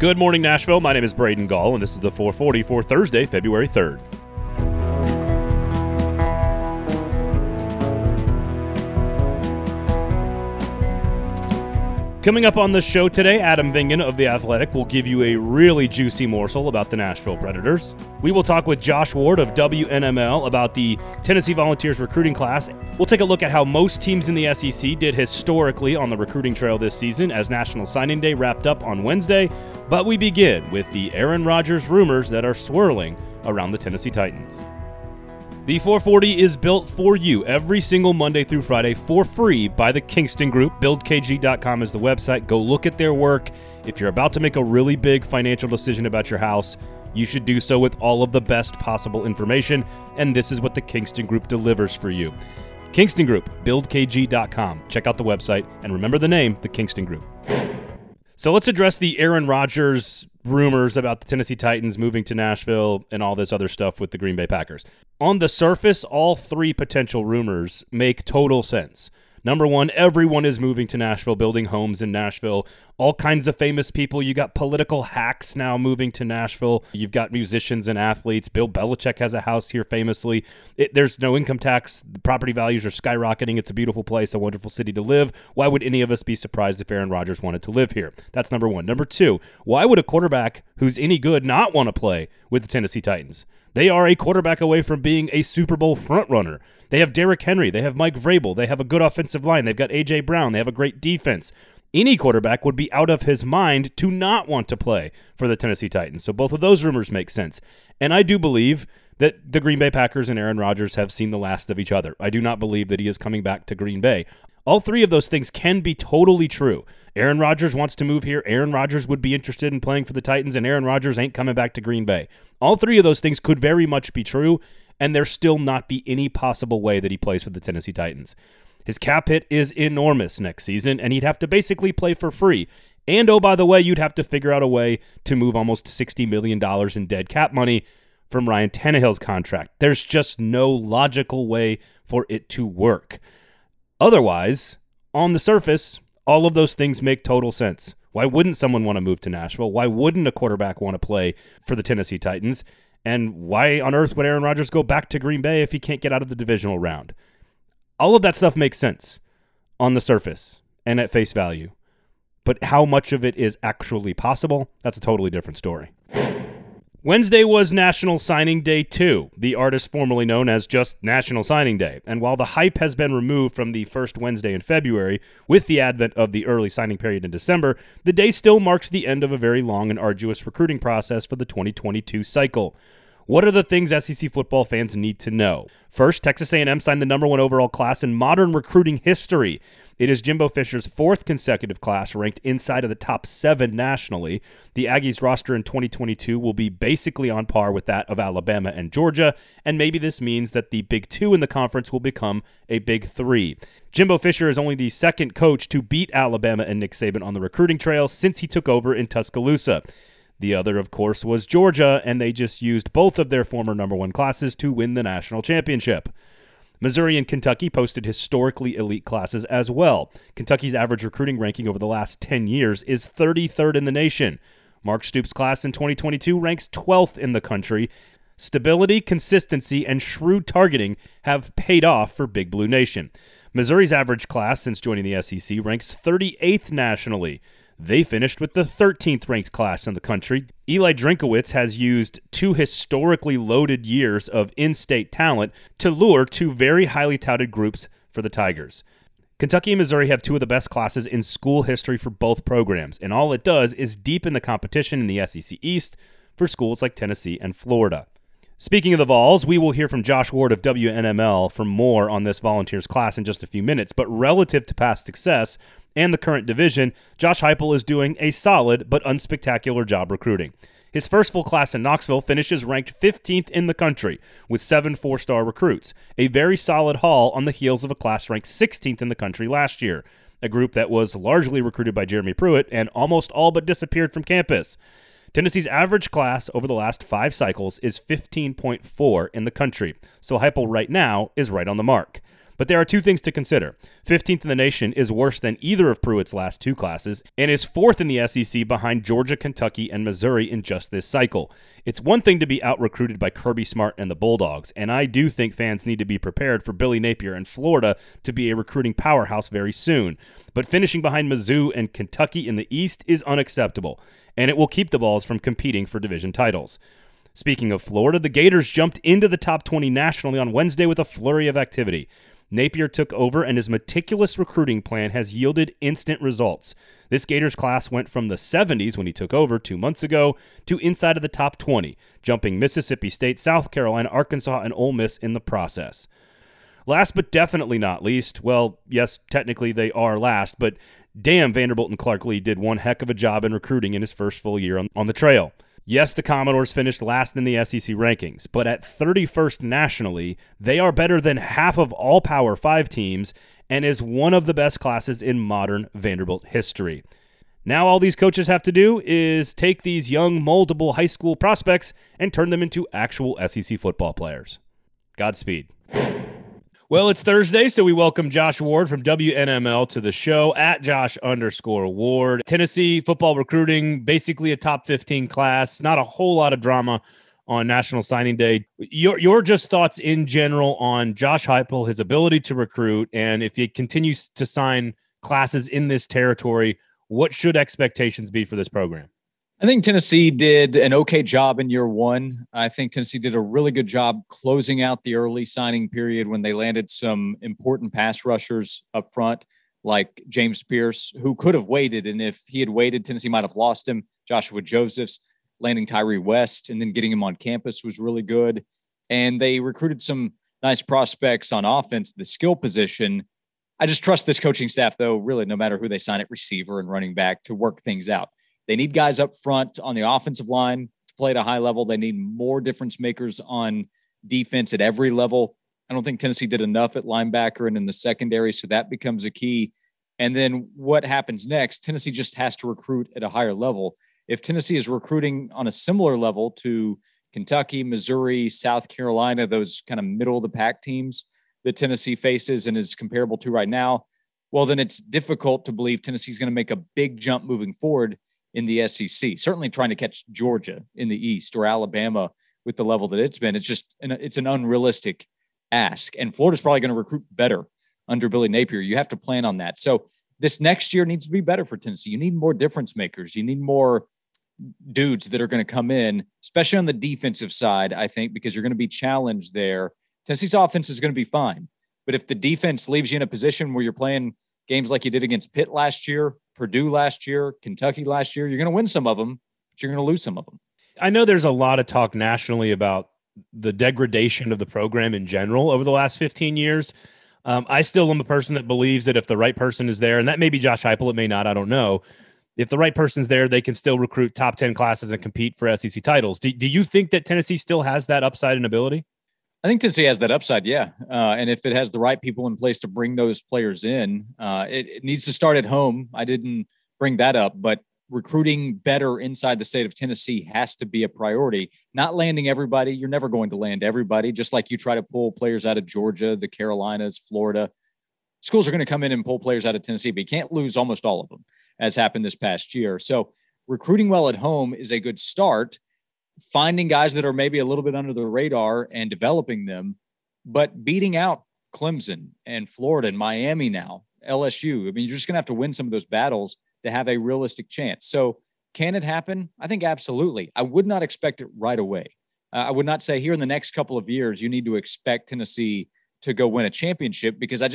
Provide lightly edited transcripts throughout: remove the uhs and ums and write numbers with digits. Good morning, Nashville. My name is Braden Gall, and this is The 440 for Thursday, February 3rd. Coming up on the show today, Adam Vingan of The Athletic will give you a really juicy morsel about the Nashville Predators. We will talk with Josh Ward of WNML about the Tennessee Volunteers recruiting class. We'll take a look at how most teams in the SEC did historically on the recruiting trail this season as National Signing Day wrapped up on Wednesday. But we begin with the Aaron Rodgers rumors that are swirling around the Tennessee Titans. The 440 is built for you every single Monday through Friday for free by the Kingston Group. BuildKG.com is the website. Go look at their work. If you're about to make a really big financial decision about your house, you should do so with all of the best possible information, and this is what the Kingston Group delivers for you. Kingston Group, BuildKG.com. Check out the website, and remember the name, the Kingston Group. So let's address the Aaron Rodgers rumors about the Tennessee Titans moving to Nashville and all this other stuff with the Green Bay Packers. On the surface, all three potential rumors make total sense. Number one, everyone is moving to Nashville, building homes in Nashville. All kinds of famous people. You got political hacks now moving to Nashville. You've got musicians and athletes. Bill Belichick has a house here famously. There's no income tax. The property values are skyrocketing. It's a beautiful place, a wonderful city to live. Why would any of us be surprised if Aaron Rodgers wanted to live here? That's number one. Number two, why would a quarterback who's any good not want to play with the Tennessee Titans? They are a quarterback away from being a Super Bowl frontrunner. They have Derrick Henry. They have Mike Vrabel. They have a good offensive line. They've got A.J. Brown. They have a great defense. Any quarterback would be out of his mind to not want to play for the Tennessee Titans. So both of those rumors make sense. And I do believe that the Green Bay Packers and Aaron Rodgers have seen the last of each other. I do not believe that he is coming back to Green Bay. All three of those things can be totally true. Aaron Rodgers wants to move here. Aaron Rodgers would be interested in playing for the Titans, and Aaron Rodgers ain't coming back to Green Bay. All three of those things could very much be true, and there still not be any possible way that he plays for the Tennessee Titans. His cap hit is enormous next season, and he'd have to basically play for free. And, oh, by the way, you'd have to figure out a way to move almost $60 million in dead cap money from Ryan Tannehill's contract. There's just no logical way for it to work. Otherwise, on the surface, all of those things make total sense. Why wouldn't someone want to move to Nashville? Why wouldn't a quarterback want to play for the Tennessee Titans? And why on earth would Aaron Rodgers go back to Green Bay if he can't get out of the divisional round? All of that stuff makes sense on the surface and at face value. But how much of it is actually possible? That's a totally different story. Wednesday was National Signing Day 2, the artist formerly known as just National Signing Day. And while the hype has been removed from the first Wednesday in February with the advent of the early signing period in December, the day still marks the end of a very long and arduous recruiting process for the 2022 cycle. What are the things SEC football fans need to know? First, Texas A&M signed the number 1 overall class in modern recruiting history. It is Jimbo Fisher's fourth consecutive class ranked inside of the top 7 nationally. The Aggies roster in 2022 will be basically on par with that of Alabama and Georgia, and maybe this means that the Big 2 in the conference will become a Big 3. Jimbo Fisher is only the second coach to beat Alabama and Nick Saban on the recruiting trail since he took over in Tuscaloosa. The other, of course, was Georgia, and they just used both of their former number 1 classes to win the national championship. Missouri and Kentucky posted historically elite classes as well. Kentucky's average recruiting ranking over the last 10 years is 33rd in the nation. Mark Stoops' class in 2022 ranks 12th in the country. Stability, consistency, and shrewd targeting have paid off for Big Blue Nation. Missouri's average class since joining the SEC ranks 38th nationally. They finished with the 13th ranked class in the country. Eli Drinkwitz has used 2 historically loaded years of in-state talent to lure 2 very highly touted groups for the Tigers. Kentucky and Missouri have 2 of the best classes in school history for both programs, and all it does is deepen the competition in the SEC East for schools like Tennessee and Florida. Speaking of the Vols, we will hear from Josh Ward of WNML for more on this Volunteers class in just a few minutes, but relative to past success and the current division, Josh Heupel is doing a solid but unspectacular job recruiting. His first full class in Knoxville finishes ranked 15th in the country with 7 four-star recruits, a very solid haul on the heels of a class ranked 16th in the country last year, a group that was largely recruited by Jeremy Pruitt and almost all but disappeared from campus. Tennessee's average class over the last 5 cycles is 15.4 in the country, so Heupel right now is right on the mark. But there are two things to consider. 15th in the nation is worse than either of Pruitt's last two classes and is fourth in the SEC behind Georgia, Kentucky, and Missouri in just this cycle. It's one thing to be out-recruited by Kirby Smart and the Bulldogs, and I do think fans need to be prepared for Billy Napier and Florida to be a recruiting powerhouse very soon. But finishing behind Mizzou and Kentucky in the East is unacceptable, and it will keep the Vols from competing for division titles. Speaking of Florida, the Gators jumped into the top 20 nationally on Wednesday with a flurry of activity. Napier took over, and his meticulous recruiting plan has yielded instant results. This Gators class went from the 70s when he took over 2 months ago to inside of the top 20, jumping Mississippi State, South Carolina, Arkansas, and Ole Miss in the process. Last but definitely not least, well, yes, technically they are last, but damn, Vanderbilt and Clark Lee did one heck of a job in recruiting in his first full year on the trail. Yes, the Commodores finished last in the SEC rankings, but at 31st nationally, they are better than half of all Power 5 teams and is one of the best classes in modern Vanderbilt history. Now all these coaches have to do is take these young, moldable high school prospects and turn them into actual SEC football players. Godspeed. Well, it's Thursday, so we welcome Josh Ward from WNML to the show, at Josh_Ward. Tennessee football recruiting, basically a top 15 class, not a whole lot of drama on National Signing Day. Your just thoughts in general on Josh Heupel, his ability to recruit, and if he continues to sign classes in this territory, what should expectations be for this program? I think Tennessee did an okay job in year one. I think Tennessee did a really good job closing out the early signing period when they landed some important pass rushers up front, like James Pierce, who could have waited. And if he had waited, Tennessee might have lost him. Joshua Josephs, landing Tyree West, and then getting him on campus was really good. And they recruited some nice prospects on offense, the skill position. I just trust this coaching staff, though, really, no matter who they sign at receiver and running back, to work things out. They need guys up front on the offensive line to play at a high level. They need more difference makers on defense at every level. I don't think Tennessee did enough at linebacker and in the secondary, so that becomes a key. And then what happens next? Tennessee just has to recruit at a higher level. If Tennessee is recruiting on a similar level to Kentucky, Missouri, South Carolina, those kind of middle-of-the-pack teams that Tennessee faces and is comparable to right now, well, then it's difficult to believe Tennessee's going to make a big jump moving forward in the SEC, certainly trying to catch Georgia in the East or Alabama with the level that it's been. It's just, it's an unrealistic ask. And Florida's probably going to recruit better under Billy Napier. You have to plan on that. So this next year needs to be better for Tennessee. You need more difference makers. You need more dudes that are going to come in, especially on the defensive side, I think, because you're going to be challenged there. Tennessee's offense is going to be fine. But if the defense leaves you in a position where you're playing games like you did against Pitt last year, Purdue last year, Kentucky last year, you're going to win some of them, but you're going to lose some of them. I know there's a lot of talk nationally about the degradation of the program in general over the last 15 years. I still am a person that believes that if the right person is there, and that may be Josh Heupel, it may not, I don't know. If the right person's there, they can still recruit top 10 classes and compete for SEC titles. Do you think that Tennessee still has that upside and ability? I think Tennessee has that upside, yeah. And if it has the right people in place to bring those players in, it needs to start at home. I didn't bring that up, but recruiting better inside the state of Tennessee has to be a priority. Not landing everybody. You're never going to land everybody, just like you try to pull players out of Georgia, the Carolinas, Florida. Schools are going to come in and pull players out of Tennessee, but you can't lose almost all of them, as happened this past year. So recruiting well at home is a good start. Finding guys that are maybe a little bit under the radar and developing them, but beating out Clemson and Florida and Miami now, LSU. I mean, you're just going to have to win some of those battles to have a realistic chance. So can it happen? I think absolutely. I would not expect it right away. I would not say here in the next couple of years, you need to expect Tennessee to go win a championship, because I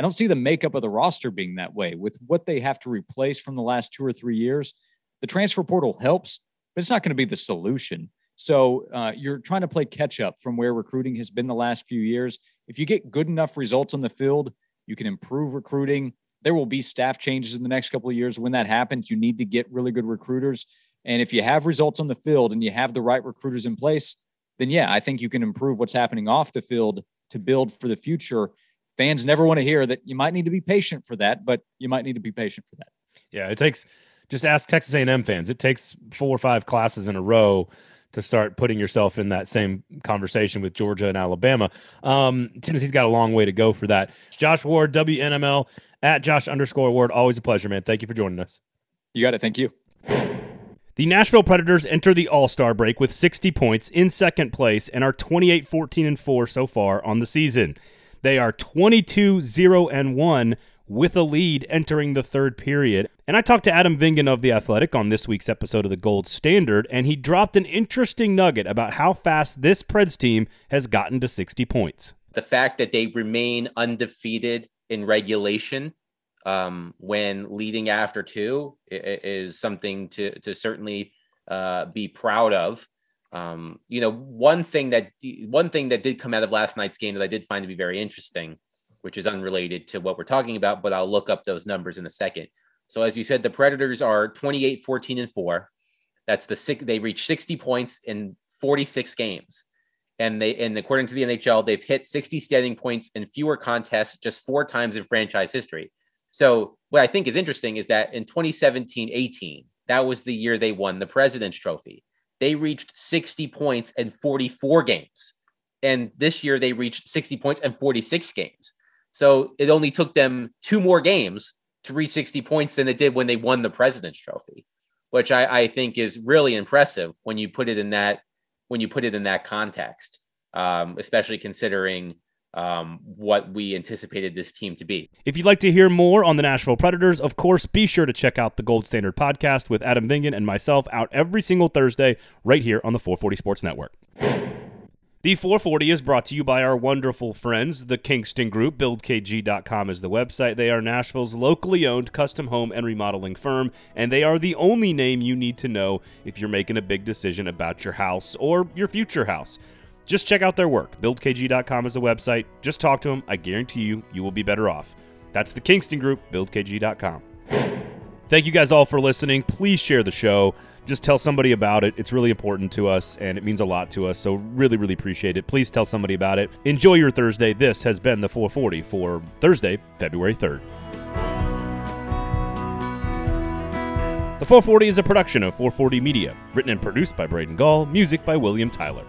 don't see the makeup of the roster being that way with what they have to replace from the last 2 or 3 years. The transfer portal helps, but it's not going to be the solution. So you're trying to play catch up from where recruiting has been the last few years. If you get good enough results on the field, you can improve recruiting. There will be staff changes in the next couple of years. When that happens, you need to get really good recruiters. And if you have results on the field and you have the right recruiters in place, then yeah, I think you can improve what's happening off the field to build for the future. Fans never want to hear that you might need to be patient for that, but you might need to be patient for that. Yeah, it takes... Just ask Texas A&M fans. It takes 4 or 5 classes in a row to start putting yourself in that same conversation with Georgia and Alabama. Tennessee's got a long way to go for that. Josh Ward, WNML, at Josh_Ward. Always a pleasure, man. Thank you for joining us. You got it. Thank you. The Nashville Predators enter the All-Star break with 60 points in second place and are 28-14-4 so far on the season. They are 22-0-1 with a lead entering the third period. And I talked to Adam Vingan of The Athletic on this week's episode of the Gold Standard, and he dropped an interesting nugget about how fast this Preds team has gotten to 60 points. The fact that they remain undefeated in regulation when leading after two is something to certainly be proud of. You know, one thing that did come out of last night's game that I did find to be very interesting, which is unrelated to what we're talking about, but I'll look up those numbers in a second. So as you said, the Predators are 28-14-4. That's they reached 60 points in 46 games. And according to the NHL, they've hit 60 standing points in fewer contests just four times in franchise history. So what I think is interesting is that in 2017-18, that was the year they won the President's Trophy. They reached 60 points in 44 games. And this year they reached 60 points in 46 games. So it only took them two more games to reach 60 points than it did when they won the President's Trophy, which I think is really impressive when you put it in that context, especially considering what we anticipated this team to be. If you'd like to hear more on the Nashville Predators, of course, be sure to check out the Gold Standard podcast with Adam Vingan and myself, out every single Thursday right here on the 440 Sports Network. The 440 is brought to you by our wonderful friends, the Kingston Group. BuildKG.com is the website. They are Nashville's locally owned custom home and remodeling firm, and they are the only name you need to know if you're making a big decision about your house or your future house. Just check out their work. BuildKG.com is the website. Just talk to them. I guarantee you will be better off. That's the Kingston Group, BuildKG.com. Thank you guys all for listening. Please share the show. Just tell somebody about it. It's really important to us, and it means a lot to us, so really, really appreciate it. Please tell somebody about it. Enjoy your Thursday. This has been The 440 for Thursday, February 3rd. The 440 is a production of 440 Media, written and produced by Braden Gall, music by William Tyler.